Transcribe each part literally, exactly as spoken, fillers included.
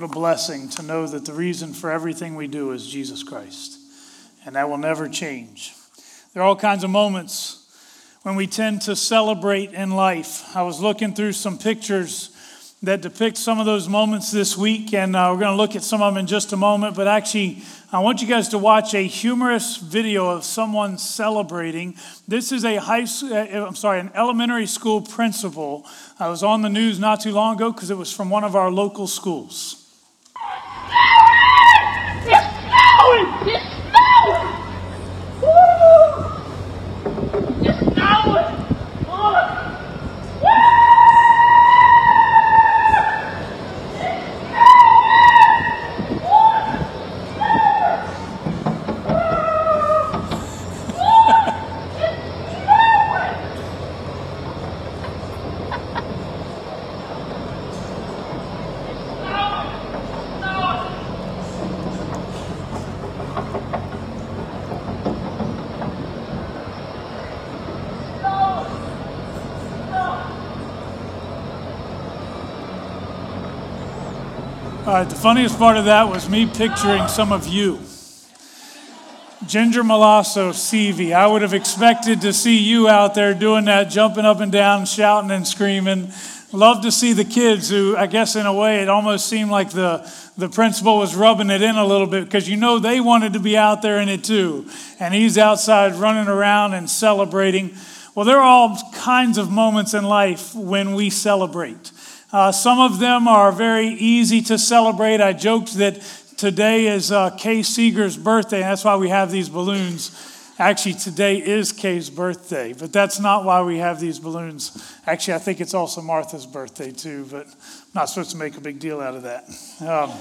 What a blessing to know that the reason for everything we do is Jesus Christ, and that will never change. There are all kinds of moments when we tend to celebrate in life. I was looking through some pictures that depict some of those moments this week, and uh, we're going to look at some of them in just a moment, but actually I want you guys to watch a humorous video of someone celebrating. This is a high school, I'm sorry, an elementary school principal. I was on the news not too long ago because it was from one of our local schools. It's snowing! It's snowing! Woo! It's snowing! Look! Woo! It's snowing! Look! Snowing! Woo! Woo! It's snowing! It's snowing! All right, the funniest part of that was me picturing some of you. Ginger Malasso, Stevie, I would have expected to see you out there doing that, jumping up and down, shouting and screaming. Love to see the kids who, I guess in a way, it almost seemed like the, the principal was rubbing it in a little bit because you know they wanted to be out there in it too. And he's outside running around and celebrating. Well, there are all kinds of moments in life when we celebrate. Uh, some of them are very easy to celebrate. I joked that today is uh, Kay Seeger's birthday, and that's why we have these balloons. Actually, today is Kay's birthday, but that's not why we have these balloons. Actually, I think it's also Martha's birthday, too, but I'm not supposed to make a big deal out of that. Um,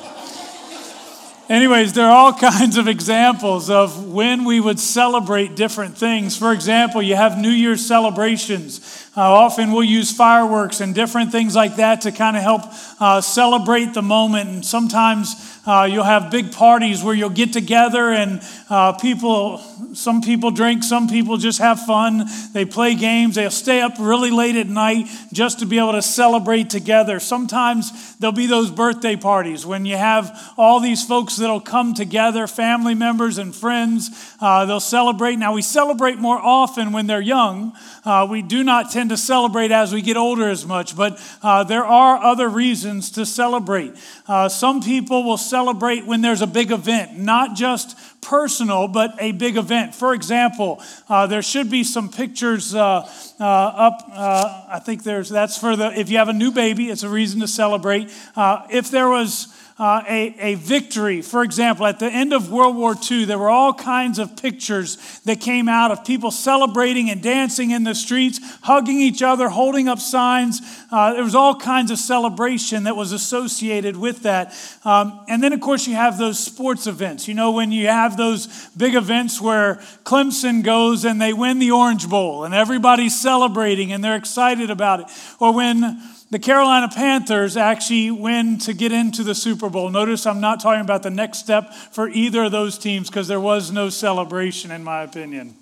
anyways, there are all kinds of examples of when we would celebrate different things. For example, you have New Year's celebrations. Uh, often we'll use fireworks and different things like that to kind of help uh, celebrate the moment. And sometimes uh, you'll have big parties where you'll get together and uh, people, some people drink, some people just have fun. They play games. They'll stay up really late at night just to be able to celebrate together. Sometimes there'll be those birthday parties when you have all these folks that'll come together, family members and friends. Uh, they'll celebrate. Now, we celebrate more often when they're young. Uh, we do not tend to celebrate as we get older as much, but uh, there are other reasons to celebrate. Uh, some people will celebrate when there's a big event, not just personal, but a big event. For example, uh, there should be some pictures uh, uh, up. Uh, I think there's that's for the if you have a new baby, it's a reason to celebrate. Uh, if there was Uh, a, a victory. For example, at the end of World War Two, there were all kinds of pictures that came out of people celebrating and dancing in the streets, hugging each other, holding up signs. Uh, there was all kinds of celebration that was associated with that. Um, and then, of course, you have those sports events. You know, when you have those big events where Clemson goes and they win the Orange Bowl and everybody's celebrating and they're excited about it. Or when the Carolina Panthers actually win to get into the Super Bowl. Notice I'm not talking about the next step for either of those teams because there was no celebration, in my opinion.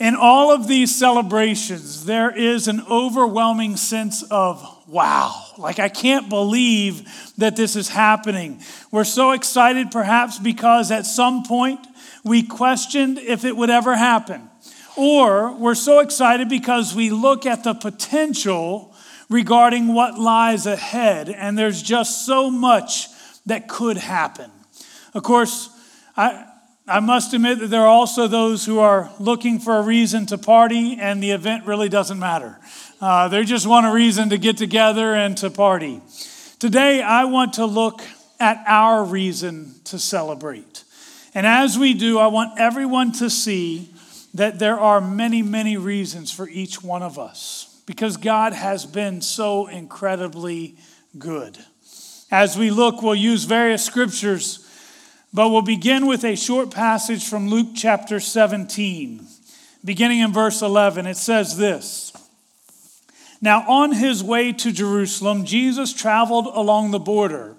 In all of these celebrations, there is an overwhelming sense of wow. Like, I can't believe that this is happening. We're so excited, perhaps because at some point we questioned if it would ever happen. Or we're so excited because we look at the potential regarding what lies ahead, and there's just so much that could happen. Of course, I I must admit that there are also those who are looking for a reason to party, and the event really doesn't matter. Uh, they just want a reason to get together and to party. Today, I want to look at our reason to celebrate. And as we do, I want everyone to see that there are many, many reasons for each one of us, because God has been so incredibly good. As we look, we'll use various scriptures, but we'll begin with a short passage from Luke chapter seventeen, beginning in verse eleven. It says this: "Now on his way to Jerusalem, Jesus traveled along the border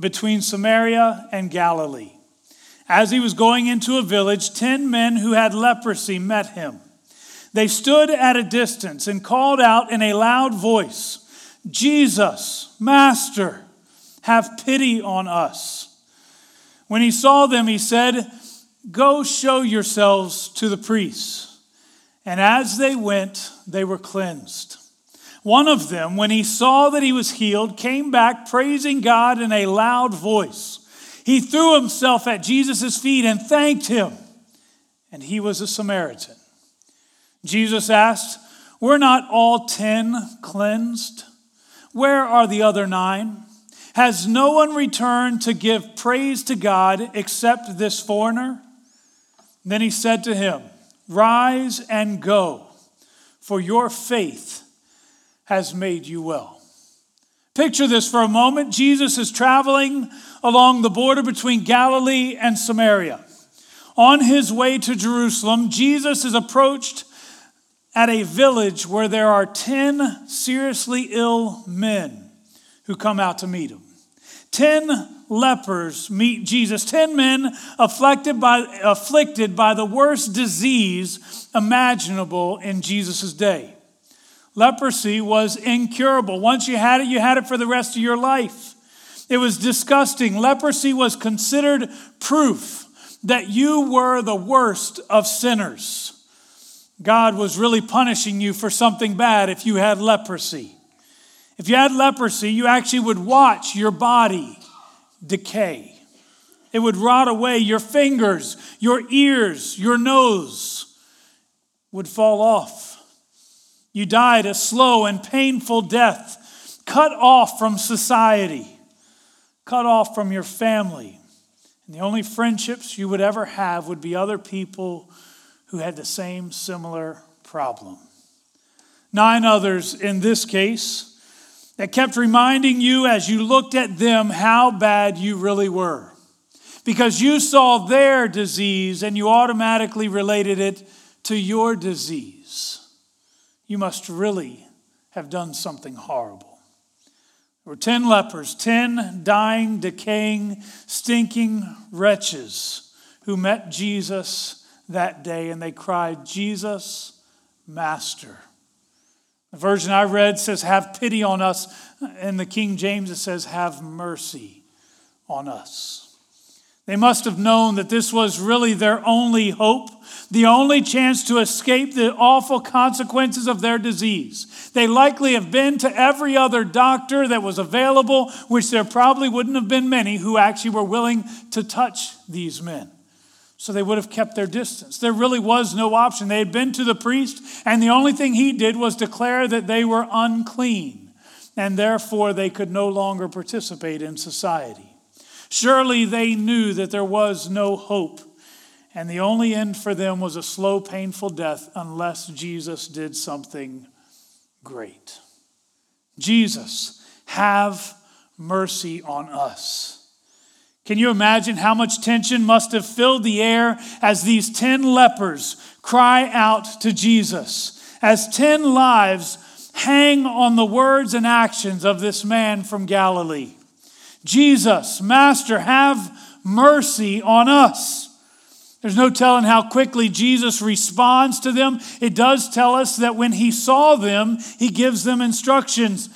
between Samaria and Galilee. As he was going into a village, ten men who had leprosy met him. They stood at a distance and called out in a loud voice, 'Jesus, Master, have pity on us. When he saw them, he said, go show yourselves to the priests. And as they went, they were cleansed. One of them, when he saw that he was healed, came back praising God in a loud voice. He threw himself at Jesus' feet and thanked him. And he was a Samaritan. Jesus asked, were not all ten cleansed? Where are the other nine? Has no one returned to give praise to God except this foreigner? Then he said to him, rise and go, for your faith has made you well. Picture this for a moment. Jesus is traveling along the border between Galilee and Samaria. On his way to Jerusalem, Jesus is approached at a village where there are ten seriously ill men who come out to meet him. Ten lepers meet Jesus. Ten men afflicted by, afflicted by the worst disease imaginable in Jesus' day. Leprosy was incurable. Once you had it, you had it for the rest of your life. It was disgusting. Leprosy was considered proof that you were the worst of sinners. God was really punishing you for something bad if you had leprosy. If you had leprosy, you actually would watch your body decay. It would rot away. Your fingers, your ears, your nose would fall off. You died a slow and painful death, cut off from society, cut off from your family. And the only friendships you would ever have would be other people who had the same similar problem. Nine others in this case that kept reminding you as you looked at them how bad you really were, because you saw their disease and you automatically related it to your disease. You must really have done something horrible. There were ten lepers, ten dying, decaying, stinking wretches who met Jesus that day, and they cried, Jesus, Master. The version I read says, have pity on us. In the King James, it says, have mercy on us. They must have known that this was really their only hope, the only chance to escape the awful consequences of their disease. They likely have been to every other doctor that was available, which there probably wouldn't have been many who actually were willing to touch these men. So they would have kept their distance. There really was no option. They had been to the priest, and the only thing he did was declare that they were unclean, and therefore they could no longer participate in society. Surely they knew that there was no hope, and the only end for them was a slow, painful death unless Jesus did something great. Jesus, have mercy on us. Can you imagine how much tension must have filled the air as these ten lepers cry out to Jesus, as ten lives hang on the words and actions of this man from Galilee? Jesus, Master, have mercy on us. There's no telling how quickly Jesus responds to them. It does tell us that when he saw them, he gives them instructions.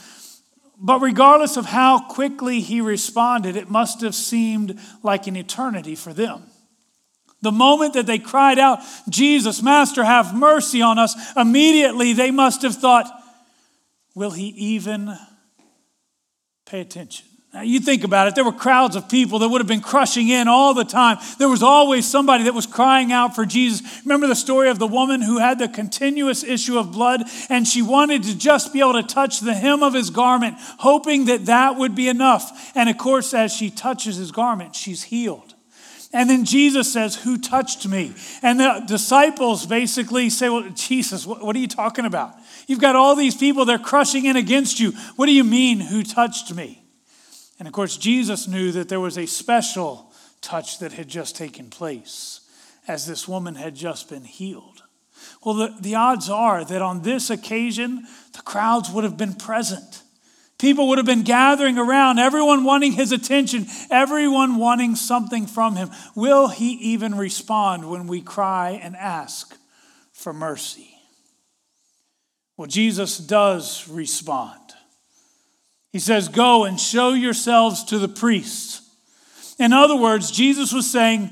But regardless of how quickly he responded, it must have seemed like an eternity for them. The moment that they cried out, Jesus, Master, have mercy on us, immediately they must have thought, will he even pay attention? Now you think about it, there were crowds of people that would have been crushing in all the time. There was always somebody that was crying out for Jesus. Remember the story of the woman who had the continuous issue of blood, and she wanted to just be able to touch the hem of his garment, hoping that that would be enough. And of course, as she touches his garment, she's healed. And then Jesus says, who touched me? And the disciples basically say, well, Jesus, what are you talking about? You've got all these people, they're crushing in against you. What do you mean, who touched me? And of course, Jesus knew that there was a special touch that had just taken place as this woman had just been healed. Well, the, the odds are that on this occasion, the crowds would have been present. People would have been gathering around, everyone wanting his attention, everyone wanting something from him. Will he even respond when we cry and ask for mercy? Well, Jesus does respond. He says, go and show yourselves to the priests. In other words, Jesus was saying,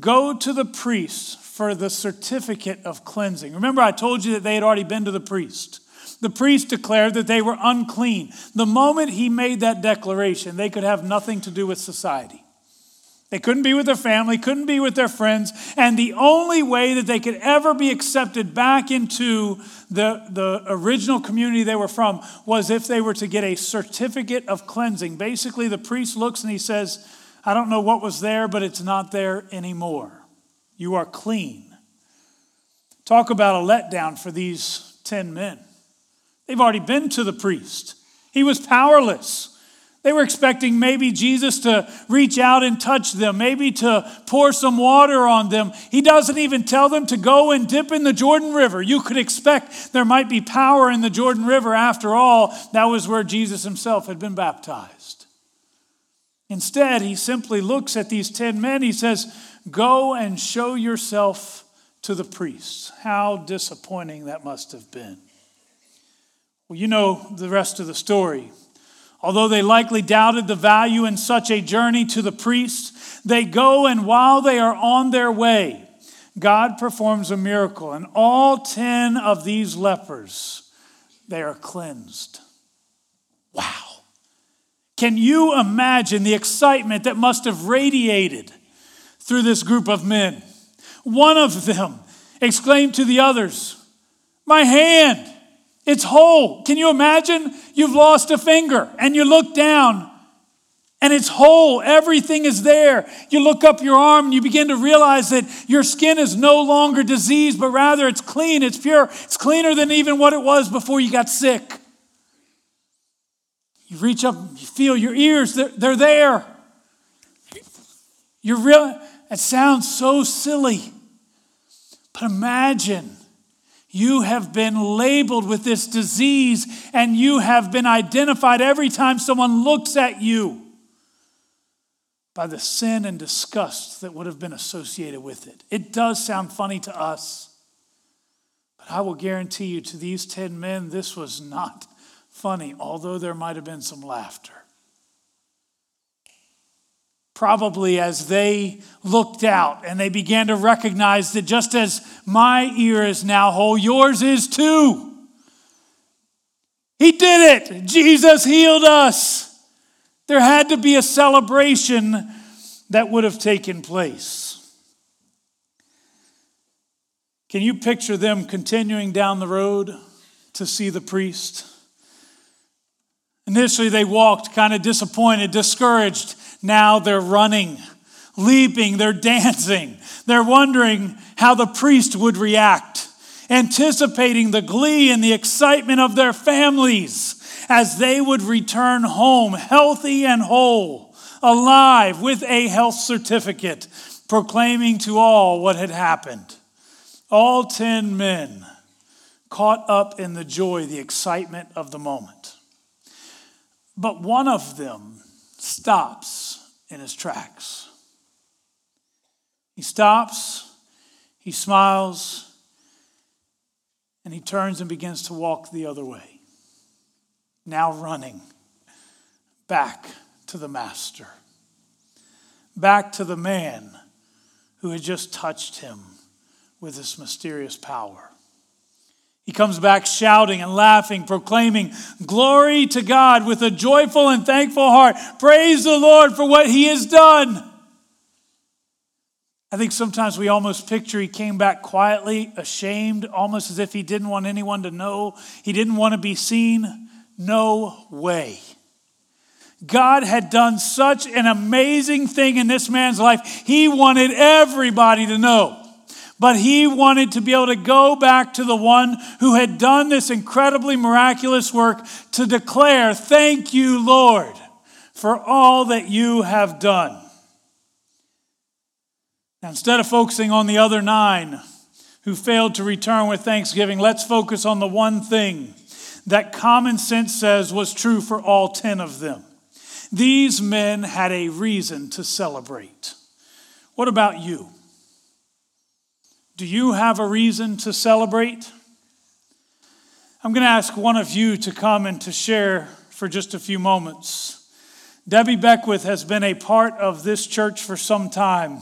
go to the priests for the certificate of cleansing. Remember, I told you that they had already been to the priest. The priest declared that they were unclean. The moment he made that declaration, they could have nothing to do with society. They couldn't be with their family, couldn't be with their friends, and the only way that they could ever be accepted back into the, the original community they were from was if they were to get a certificate of cleansing. Basically, the priest looks and he says, I don't know what was there, but it's not there anymore. You are clean. Talk about a letdown for these ten men. They've already been to the priest. He was powerless. They were expecting maybe Jesus to reach out and touch them, maybe to pour some water on them. He doesn't even tell them to go and dip in the Jordan River. You could expect there might be power in the Jordan River. After all, that was where Jesus himself had been baptized. Instead, he simply looks at these ten men. He says, go and show yourself to the priests. How disappointing that must have been. Well, you know the rest of the story. Although they likely doubted the value in such a journey to the priest, they go, and while they are on their way, God performs a miracle, and all ten of these lepers, they are cleansed. Wow. Can you imagine the excitement that must have radiated through this group of men? One of them exclaimed to the others, my hand! It's whole. Can you imagine? You've lost a finger and you look down and it's whole. Everything is there. You look up your arm and you begin to realize that your skin is no longer diseased, but rather it's clean, it's pure. It's cleaner than even what it was before you got sick. You reach up, you feel your ears, they're, they're there. You're real. It sounds so silly, but imagine you have been labeled with this disease and you have been identified every time someone looks at you by the sin and disgust that would have been associated with it. It does sound funny to us, but I will guarantee you to these ten men, this was not funny, although there might have been some laughter. Probably as they looked out and they began to recognize that just as my ear is now whole, yours is too. He did it. Jesus healed us. There had to be a celebration that would have taken place. Can you picture them continuing down the road to see the priest? Initially, they walked kind of disappointed, discouraged. Now they're running, leaping, they're dancing. They're wondering how the priest would react, anticipating the glee and the excitement of their families as they would return home healthy and whole, alive with a health certificate, proclaiming to all what had happened. All ten men caught up in the joy, the excitement of the moment. But one of them stops in his tracks. He stops, he smiles, and he turns and begins to walk the other way, now running back to the master, back to the man who had just touched him with this mysterious power. He comes back shouting and laughing, proclaiming glory to God with a joyful and thankful heart. Praise the Lord for what he has done. I think sometimes we almost picture he came back quietly, ashamed, almost as if he didn't want anyone to know. He didn't want to be seen. No way. God had done such an amazing thing in this man's life. He wanted everybody to know. But he wanted to be able to go back to the one who had done this incredibly miraculous work to declare, thank you, Lord, for all that you have done. Now, instead of focusing on the other nine who failed to return with thanksgiving, let's focus on the one thing that common sense says was true for all ten of them. These men had a reason to celebrate. What about you? Do you have a reason to celebrate? I'm going to ask one of you to come and to share for just a few moments. Debbie Beckwith has been a part of this church for some time,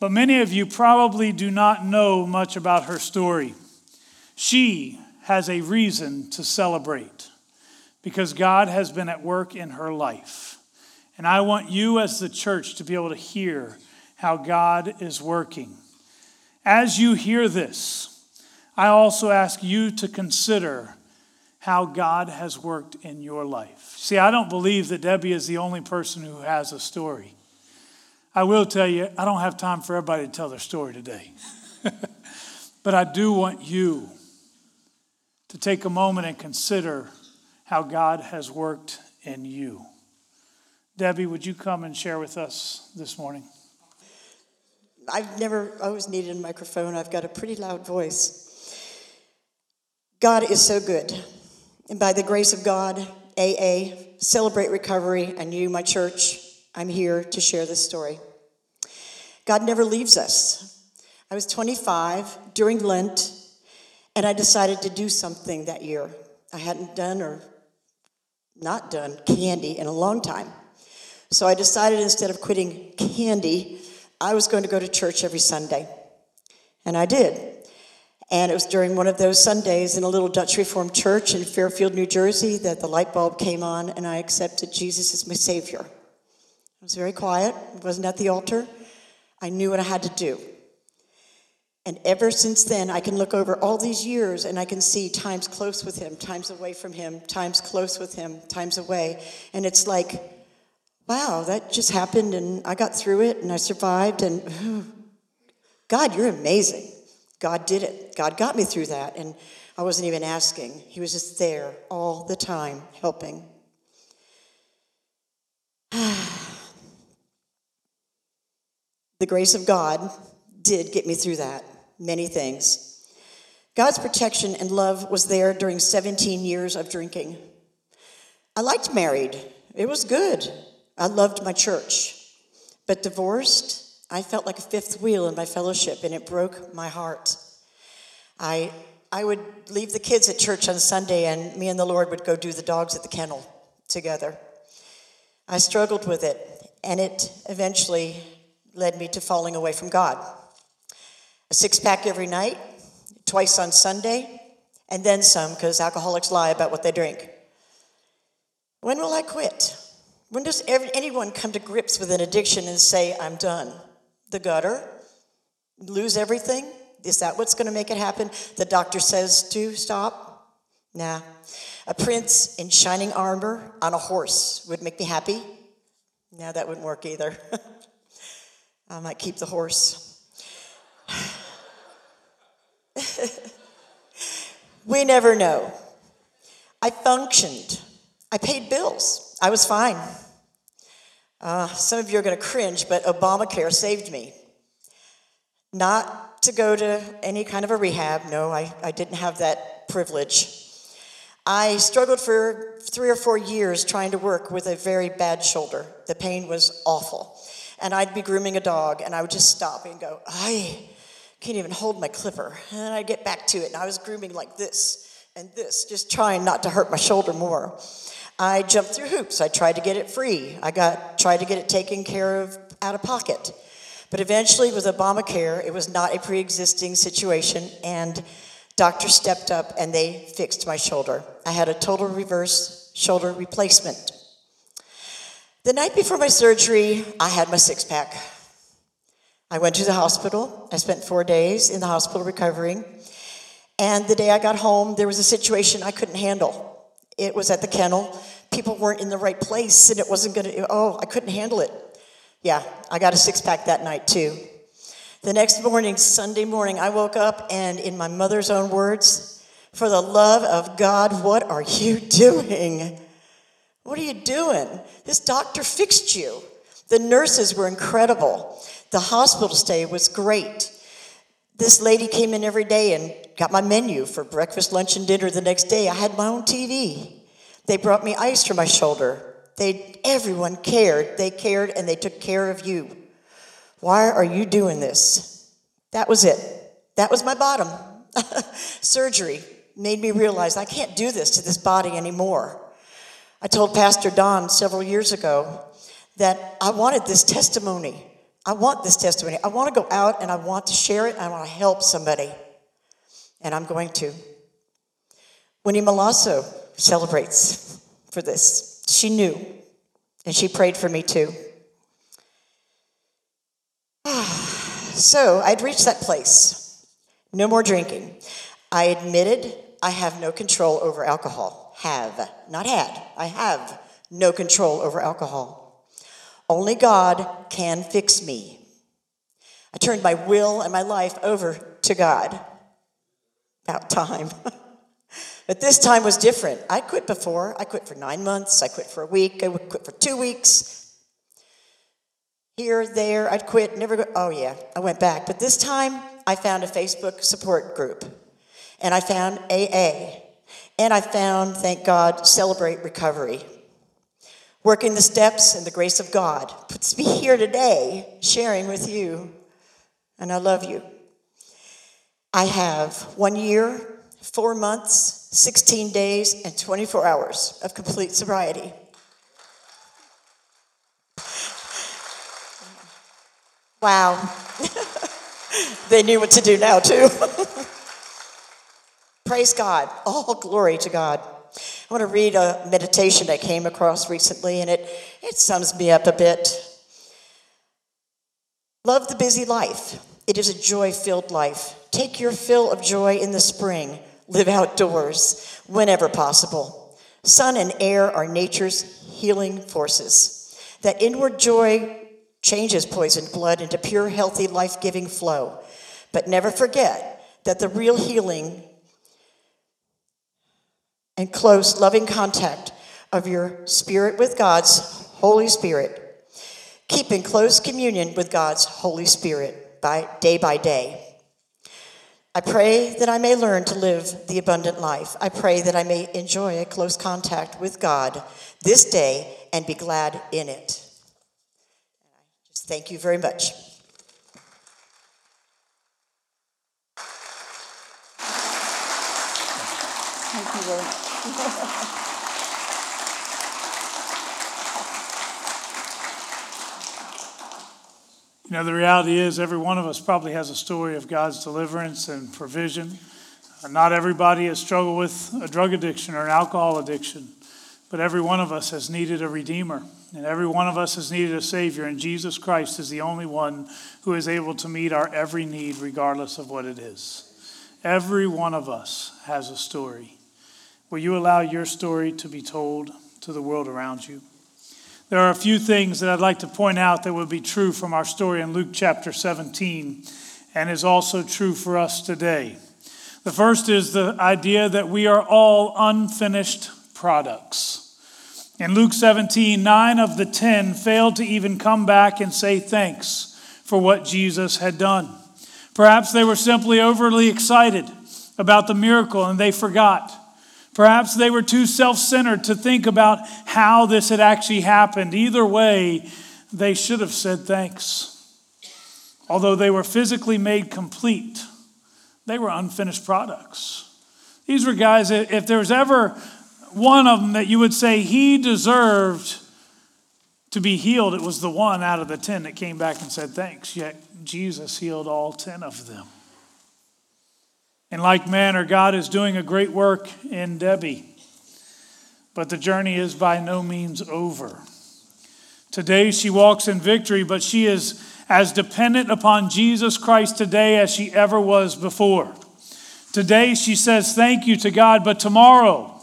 but many of you probably do not know much about her story. She has a reason to celebrate because God has been at work in her life. And I want you as the church to be able to hear how God is working. As you hear this, I also ask you to consider how God has worked in your life. See, I don't believe that Debbie is the only person who has a story. I will tell you, I don't have time for everybody to tell their story today. But I do want you to take a moment and consider how God has worked in you. Debbie, would you come and share with us this morning? I've never, always needed a microphone. I've got a pretty loud voice. God is so good. And by the grace of God, A A, Celebrate Recovery, and you, my church, I'm here to share this story. God never leaves us. I was twenty-five during Lent, and I decided to do something that year. I hadn't done or not done candy in a long time. So I decided instead of quitting candy, I was going to go to church every Sunday. And I did. And it was during one of those Sundays in a little Dutch Reformed church in Fairfield, New Jersey, that the light bulb came on and I accepted Jesus as my Savior. I was very quiet, wasn't at the altar. I knew what I had to do. And ever since then, I can look over all these years and I can see times close with him, times away from him, times close with him, times away. And it's like, wow, that just happened and I got through it and I survived and oh, God, you're amazing. God did it. God got me through that, and I wasn't even asking. He was just there all the time, helping. The grace of God did get me through that, many things. God's protection and love was there during seventeen years of drinking. I liked married. It was good. I loved my church, but divorced, I felt like a fifth wheel in my fellowship, and it broke my heart. I I would leave the kids at church on Sunday, and me and the Lord would go do the dogs at the kennel together. I struggled with it, and it eventually led me to falling away from God. A six-pack every night, twice on Sunday, and then some, because alcoholics lie about what they drink. When will I quit? When does every, anyone come to grips with an addiction and say, I'm done? The gutter, lose everything? Is that what's going to make it happen? The doctor says to stop? Nah. A prince in shining armor on a horse would make me happy? No, that wouldn't work either. I might keep the horse. We never know. I functioned. I paid bills. I was fine. Uh, some of you are going to cringe, but Obamacare saved me. Not to go to any kind of a rehab. No, I, I didn't have that privilege. I struggled for three or four years trying to work with a very bad shoulder. The pain was awful. And I'd be grooming a dog, and I would just stop and go, I can't even hold my clipper. And then I'd get back to it, and I was grooming like this and this, just trying not to hurt my shoulder more. I jumped through hoops. I tried to get it free. I got tried to get it taken care of out of pocket. But eventually with Obamacare, it was not a pre-existing situation, and doctors stepped up and they fixed my shoulder. I had a total reverse shoulder replacement. The night before my surgery, I had my six-pack. I went to the hospital. I spent four days in the hospital recovering. And the day I got home, there was a situation I couldn't handle. It was at the kennel. People weren't in the right place, and it wasn't going to, oh, I couldn't handle it. Yeah, I got a six-pack that night, too. The next morning, Sunday morning, I woke up, and in my mother's own words, for the love of God, what are you doing? What are you doing? This doctor fixed you. The nurses were incredible. The hospital stay was great. This lady came in every day and got my menu for breakfast, lunch, and dinner the next day. I had my own T V. They brought me ice for my shoulder. They, everyone cared. They cared, and they took care of you. Why are you doing this? That was it. That was my bottom. Surgery made me realize I can't do this to this body anymore. I told Pastor Don several years ago that I wanted this testimony. I want this testimony. I want to go out and I want to share it. I want to help somebody. And I'm going to. Winnie Malasso celebrates for this. She knew. And she prayed for me too. So I'd reached that place. No more drinking. I admitted I have no control over alcohol. Have. Not had. I have no control over alcohol. Only God can fix me. I turned my will and my life over to God. About time. But this time was different. I quit before. I quit for nine months. I quit for a week. I quit for two weeks. Here, there, I'd quit. Never go. Oh, yeah, I went back. But this time, I found a Facebook support group. And I found A A. And I found, thank God, Celebrate Recovery. Working the steps and the grace of God puts me here today sharing with you. And I love you. I have one year, four months, sixteen days, and twenty-four hours of complete sobriety. Wow. They knew what to do now, too. Praise God. All glory to God. I want to read a meditation I came across recently, and it, it sums me up a bit. Love the busy life. It is a joy-filled life. Take your fill of joy in the spring. Live outdoors, whenever possible. Sun and air are nature's healing forces. That inward joy changes poisoned blood into pure, healthy, life-giving flow. But never forget that the real healing and close, loving contact of your spirit with God's Holy Spirit. Keep in close communion with God's Holy Spirit by day by day. I pray that I may learn to live the abundant life. I pray that I may enjoy a close contact with God this day and be glad in it. Thank you very much. Thank you very much. You know, the reality is every one of us probably has a story of God's deliverance and provision. Not everybody has struggled with a drug addiction or an alcohol addiction, but every one of us has needed a redeemer. And every one of us has needed a Savior, and Jesus Christ is the only one who is able to meet our every need, regardless of what it is. Every one of us has a story. Will you allow your story to be told to the world around you? There are a few things that I'd like to point out that would be true from our story in Luke chapter seventeen, and is also true for us today. The first is the idea that we are all unfinished products. In Luke seventeen, nine of the ten failed to even come back and say thanks for what Jesus had done. Perhaps they were simply overly excited about the miracle and they forgot. Perhaps they were too self-centered to think about how this had actually happened. Either way, they should have said thanks. Although they were physically made complete, they were unfinished products. These were guys that if there was ever one of them that you would say he deserved to be healed, it was the one out of the ten that came back and said thanks. Yet Jesus healed all ten of them. In like manner, God is doing a great work in Debbie. But the journey is by no means over. Today she walks in victory, but she is as dependent upon Jesus Christ today as she ever was before. Today she says thank you to God, but tomorrow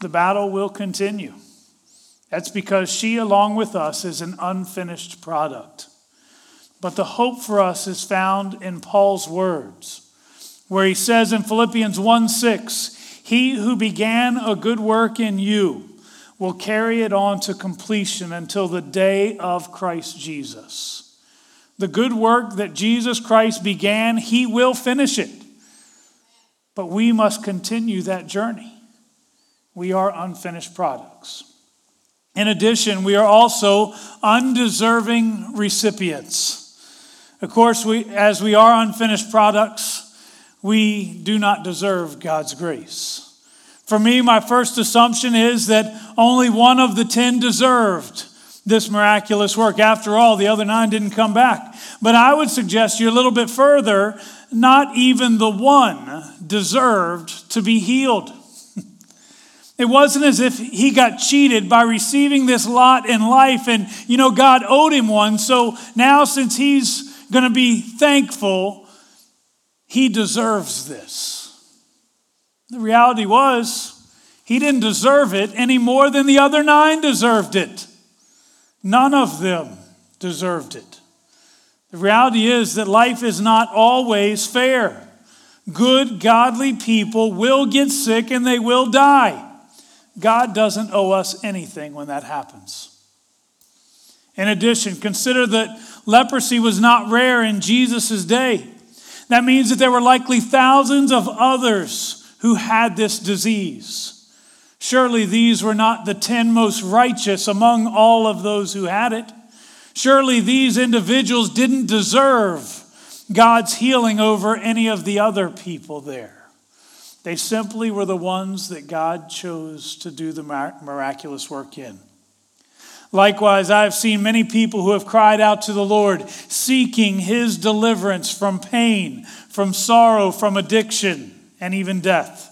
the battle will continue. That's because she, along with us, is an unfinished product. But the hope for us is found in Paul's words, where he says in Philippians one six, "He who began a good work in you will carry it on to completion until the day of Christ Jesus." The good work that Jesus Christ began, he will finish it. But we must continue that journey. We are unfinished products. In addition, we are also undeserving recipients. Of course, we, as we are unfinished products, we do not deserve God's grace. For me, my first assumption is that only one of the ten deserved this miraculous work. After all, the other nine didn't come back. But I would suggest you a little bit further, not even the one deserved to be healed. It wasn't as if he got cheated by receiving this lot in life and, you know, God owed him one. So now since he's going to be thankful, he deserves this. The reality was he didn't deserve it any more than the other nine deserved it. None of them deserved it. The reality is that life is not always fair. Good, godly people will get sick and they will die. God doesn't owe us anything when that happens. In addition, consider that leprosy was not rare in Jesus' day. That means that there were likely thousands of others who had this disease. Surely these were not the ten most righteous among all of those who had it. Surely these individuals didn't deserve God's healing over any of the other people there. They simply were the ones that God chose to do the miraculous work in. Likewise, I have seen many people who have cried out to the Lord, seeking his deliverance from pain, from sorrow, from addiction, and even death.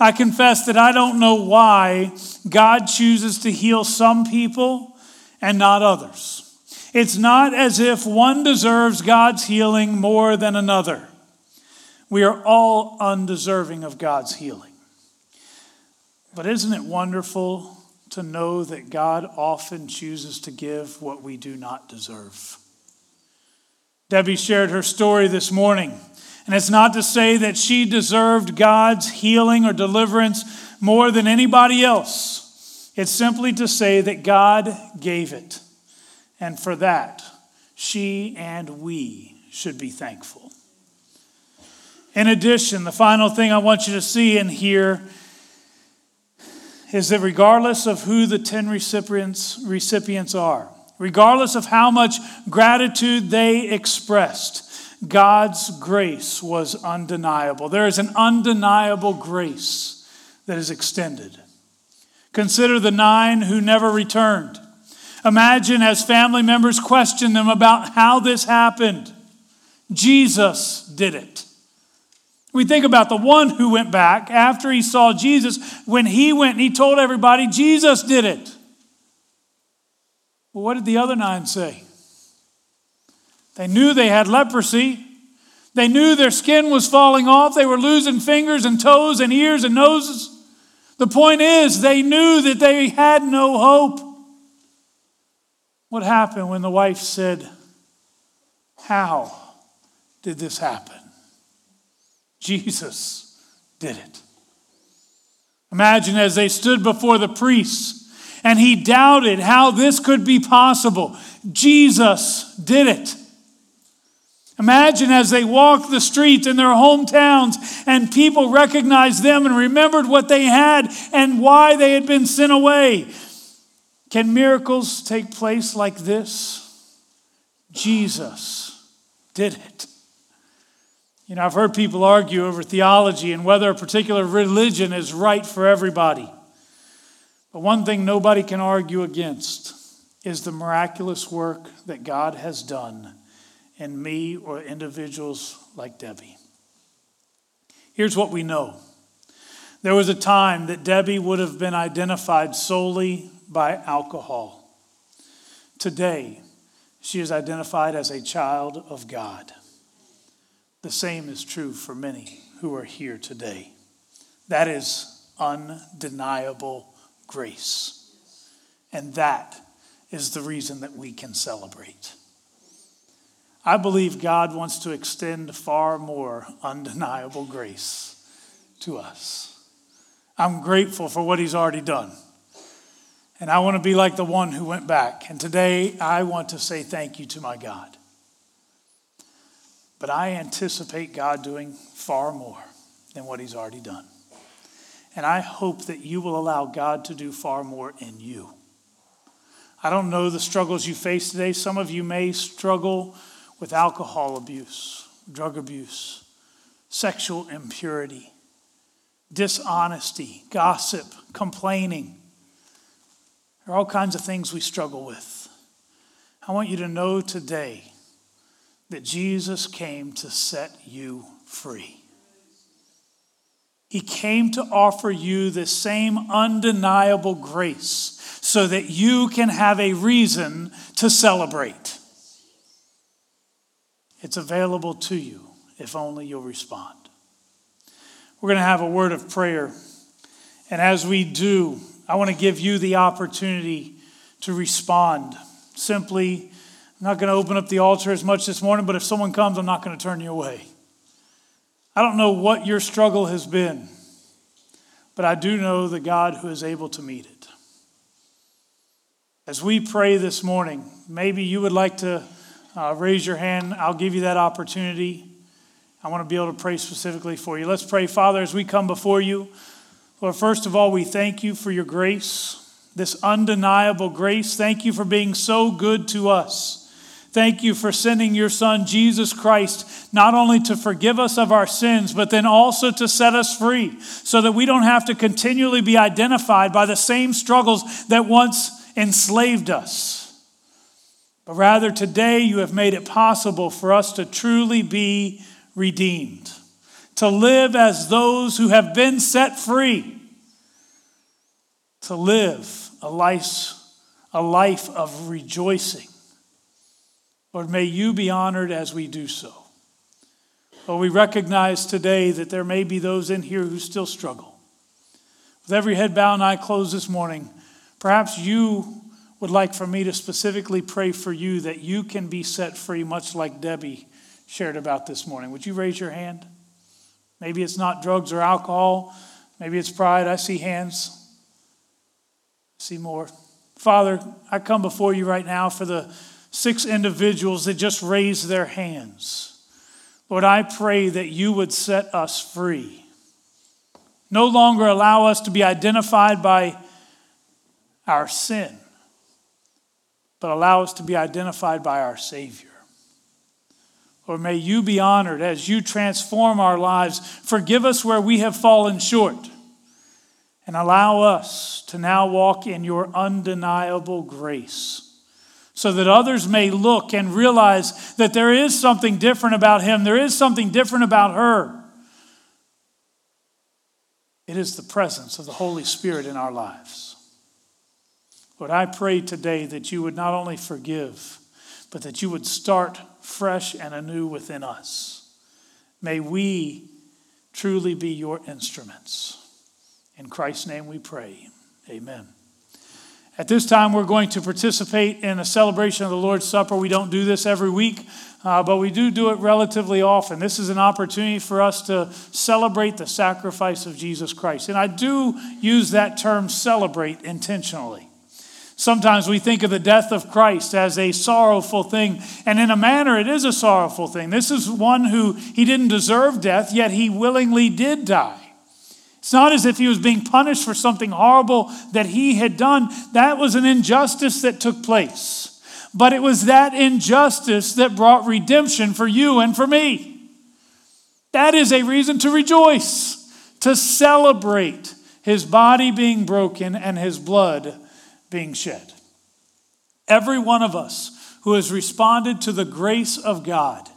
I confess that I don't know why God chooses to heal some people and not others. It's not as if one deserves God's healing more than another. We are all undeserving of God's healing. But isn't it wonderful to know that God often chooses to give what we do not deserve? Debbie shared her story this morning. And it's not to say that she deserved God's healing or deliverance more than anybody else. It's simply to say that God gave it. And for that, she and we should be thankful. In addition, the final thing I want you to see and hear is that regardless of who the ten recipients, recipients are, regardless of how much gratitude they expressed, God's grace was undeniable. There is an undeniable grace that is extended. Consider the nine who never returned. Imagine as family members question them about how this happened. Jesus did it. We think about the one who went back after he saw Jesus. When he went and he told everybody, Jesus did it. Well, what did the other nine say? They knew they had leprosy. They knew their skin was falling off. They were losing fingers and toes and ears and noses. The point is, they knew that they had no hope. What happened when the wife said, "How did this happen?" Jesus did it. Imagine as they stood before the priests and he doubted how this could be possible. Jesus did it. Imagine as they walked the streets in their hometowns and people recognized them and remembered what they had and why they had been sent away. Can miracles take place like this? Jesus did it. You know, I've heard people argue over theology and whether a particular religion is right for everybody. But one thing nobody can argue against is the miraculous work that God has done in me or individuals like Debbie. Here's what we know. There was a time that Debbie would have been identified solely by alcohol. Today, she is identified as a child of God. The same is true for many who are here today. That is undeniable grace. And that is the reason that we can celebrate. I believe God wants to extend far more undeniable grace to us. I'm grateful for what he's already done. And I want to be like the one who went back. And today I want to say thank you to my God. But I anticipate God doing far more than what he's already done. And I hope that you will allow God to do far more in you. I don't know the struggles you face today. Some of you may struggle with alcohol abuse, drug abuse, sexual impurity, dishonesty, gossip, complaining. There are all kinds of things we struggle with. I want you to know today that Jesus came to set you free. He came to offer you the same undeniable grace so that you can have a reason to celebrate. It's available to you if only you'll respond. We're going to have a word of prayer. And as we do, I want to give you the opportunity to respond. Simply, I'm not going to open up the altar as much this morning, but if someone comes, I'm not going to turn you away. I don't know what your struggle has been, but I do know the God who is able to meet it. As we pray this morning, maybe you would like to uh, raise your hand. I'll give you that opportunity. I want to be able to pray specifically for you. Let's pray. Father, as we come before you, Lord, first of all, we thank you for your grace, this undeniable grace. Thank you for being so good to us. Thank you for sending your Son, Jesus Christ, not only to forgive us of our sins, but then also to set us free so that we don't have to continually be identified by the same struggles that once enslaved us. But rather, today you have made it possible for us to truly be redeemed, to live as those who have been set free, to live a life, a life of rejoicing. Lord, may you be honored as we do so. Lord, we recognize today that there may be those in here who still struggle. With every head bowed and eye closed this morning, perhaps you would like for me to specifically pray for you that you can be set free, much like Debbie shared about this morning. Would you raise your hand? Maybe it's not drugs or alcohol. Maybe it's pride. I see hands. I see more. Father, I come before you right now for the six individuals that just raised their hands. Lord, I pray that you would set us free. No longer allow us to be identified by our sin, but allow us to be identified by our Savior. Lord, may you be honored as you transform our lives. Forgive us where we have fallen short, and allow us to now walk in your undeniable grace, so that others may look and realize that there is something different about him. There is something different about her. It is the presence of the Holy Spirit in our lives. Lord, I pray today that you would not only forgive, but that you would start fresh and anew within us. May we truly be your instruments. In Christ's name we pray. Amen. At this time, we're going to participate in a celebration of the Lord's Supper. We don't do this every week, uh, but we do do it relatively often. This is an opportunity for us to celebrate the sacrifice of Jesus Christ. And I do use that term celebrate intentionally. Sometimes we think of the death of Christ as a sorrowful thing, and in a manner, it is a sorrowful thing. This is one who, he didn't deserve death, yet he willingly did die. It's not as if he was being punished for something horrible that he had done. That was an injustice that took place. But it was that injustice that brought redemption for you and for me. That is a reason to rejoice, to celebrate his body being broken and his blood being shed. Every one of us who has responded to the grace of God,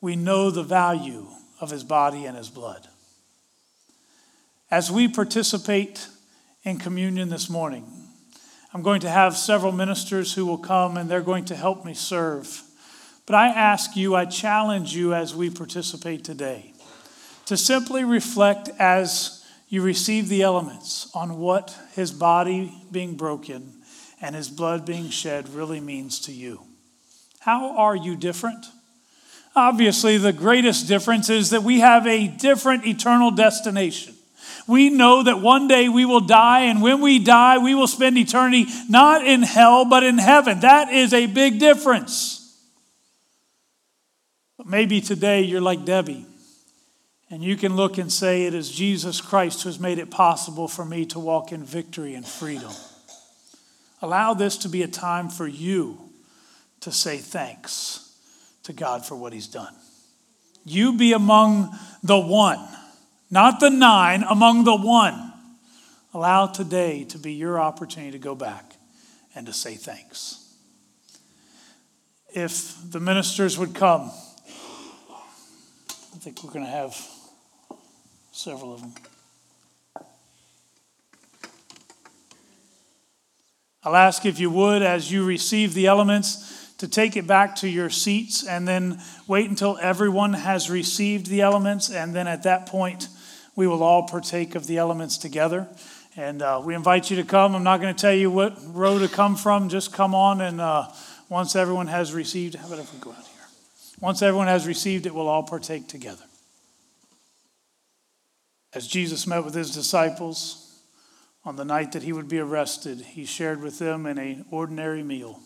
we know the value of his body and his blood. As we participate in communion this morning, I'm going to have several ministers who will come and they're going to help me serve. But I ask you, I challenge you as we participate today to simply reflect as you receive the elements on what his body being broken and his blood being shed really means to you. How are you different? Obviously, the greatest difference is that we have a different eternal destination. We know that one day we will die, and when we die, we will spend eternity not in hell, but in heaven. That is a big difference. But maybe today you're like Debbie, and you can look and say, it is Jesus Christ who has made it possible for me to walk in victory and freedom. Allow this to be a time for you to say thanks to God for what he's done. You be among the one not the nine, among the one. Allow today to be your opportunity to go back and to say thanks. If the ministers would come, I think we're going to have several of them. I'll ask if you would, as you receive the elements, to take it back to your seats and then wait until everyone has received the elements. And then at that point, we will all partake of the elements together. And uh, we invite you to come. I'm not going to tell you what row to come from. Just come on. And uh, once everyone has received, how about if we go out here? Once everyone has received it, we'll all partake together. As Jesus met with his disciples on the night that he would be arrested, he shared with them in an ordinary meal.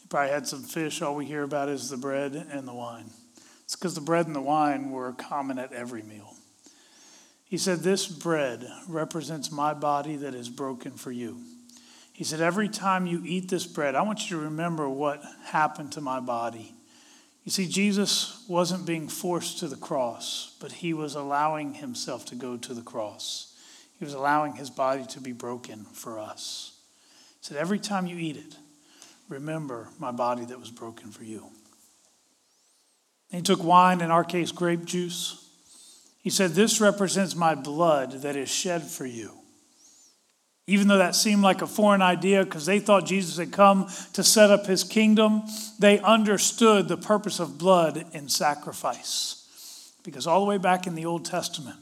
They probably had some fish. All we hear about is the bread and the wine. It's because the bread and the wine were common at every meal. He said, "This bread represents my body that is broken for you." He said, "Every time you eat this bread, I want you to remember what happened to my body." You see, Jesus wasn't being forced to the cross, but he was allowing himself to go to the cross. He was allowing his body to be broken for us. He said, "Every time you eat it, remember my body that was broken for you." And he took wine, in our case, grape juice. He said, "This represents my blood that is shed for you." Even though that seemed like a foreign idea because they thought Jesus had come to set up his kingdom, they understood the purpose of blood in sacrifice. Because all the way back in the Old Testament,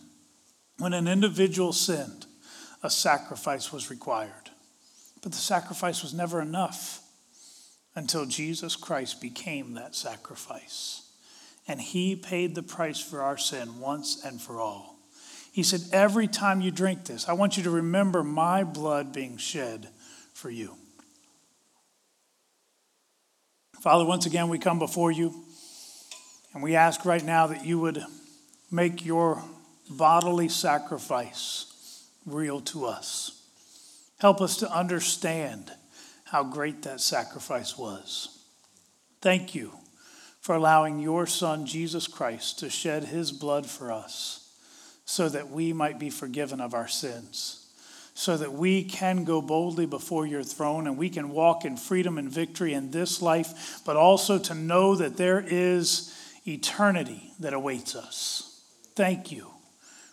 when an individual sinned, a sacrifice was required. But the sacrifice was never enough until Jesus Christ became that sacrifice. And he paid the price for our sin once and for all. He said, "Every time you drink this, I want you to remember my blood being shed for you." Father, once again, we come before you. And we ask right now that you would make your bodily sacrifice real to us. Help us to understand how great that sacrifice was. Thank you for allowing your Son, Jesus Christ, to shed his blood for us so that we might be forgiven of our sins, so that we can go boldly before your throne and we can walk in freedom and victory in this life, but also to know that there is eternity that awaits us. Thank you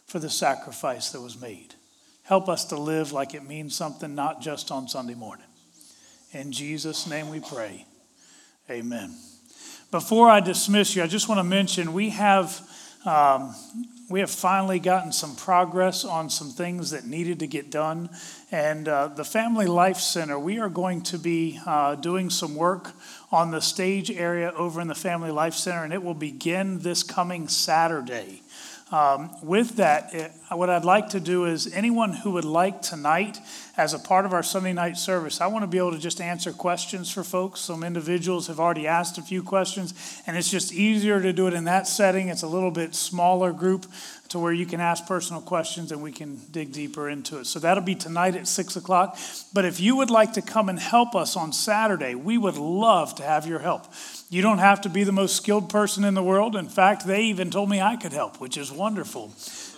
for the sacrifice that was made. Help us to live like it means something, not just on Sunday morning. In Jesus' name we pray. Amen. Before I dismiss you, I just want to mention we have um, we have finally gotten some progress on some things that needed to get done. And uh, the Family Life Center, we are going to be uh, doing some work on the stage area over in the Family Life Center, and it will begin this coming Saturday. Um, with that, it, what I'd like to do is anyone who would like tonight, as a part of our Sunday night service, I want to be able to just answer questions for folks. Some individuals have already asked a few questions, and it's just easier to do it in that setting. It's a little bit smaller group to where you can ask personal questions and we can dig deeper into it. So that'll be tonight at six o'clock. But if you would like to come and help us on Saturday, we would love to have your help. You don't have to be the most skilled person in the world. In fact, they even told me I could help, which is wonderful.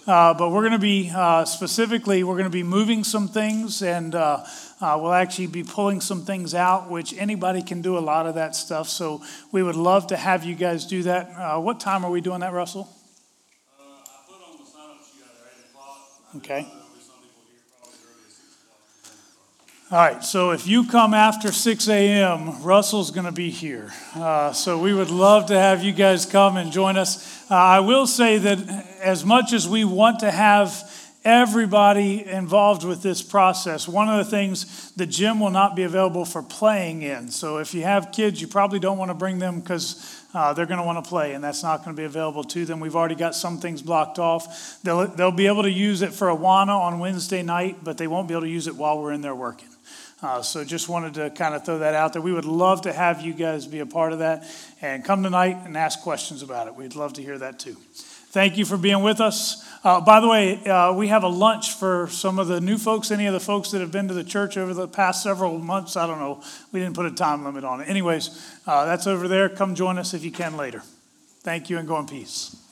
Uh, but we're going to be, uh, specifically, we're going to be moving some things, and uh, uh, we'll actually be pulling some things out, which anybody can do a lot of that stuff. So we would love to have you guys do that. Uh, what time are we doing that, Russell? Uh, I put on the sign up sheet at eight o'clock. Okay. All right, so if you come after six a.m., Russell's going to be here. Uh, so we would love to have you guys come and join us. Uh, I will say that as much as we want to have everybody involved with this process, one of the things, the gym will not be available for playing in. So if you have kids, you probably don't want to bring them because Uh, they're going to want to play, and that's not going to be available to them. We've already got some things blocked off. They'll they'll be able to use it for Awana on Wednesday night, but they won't be able to use it while we're in there working. Uh, so just wanted to kind of throw that out there. We would love to have you guys be a part of that, and come tonight and ask questions about it. We'd love to hear that too. Thank you for being with us. Uh, by the way, uh, we have a lunch for some of the new folks, any of the folks that have been to the church over the past several months. I don't know. We didn't put a time limit on it. Anyways, uh, that's over there. Come join us if you can later. Thank you, and go in peace.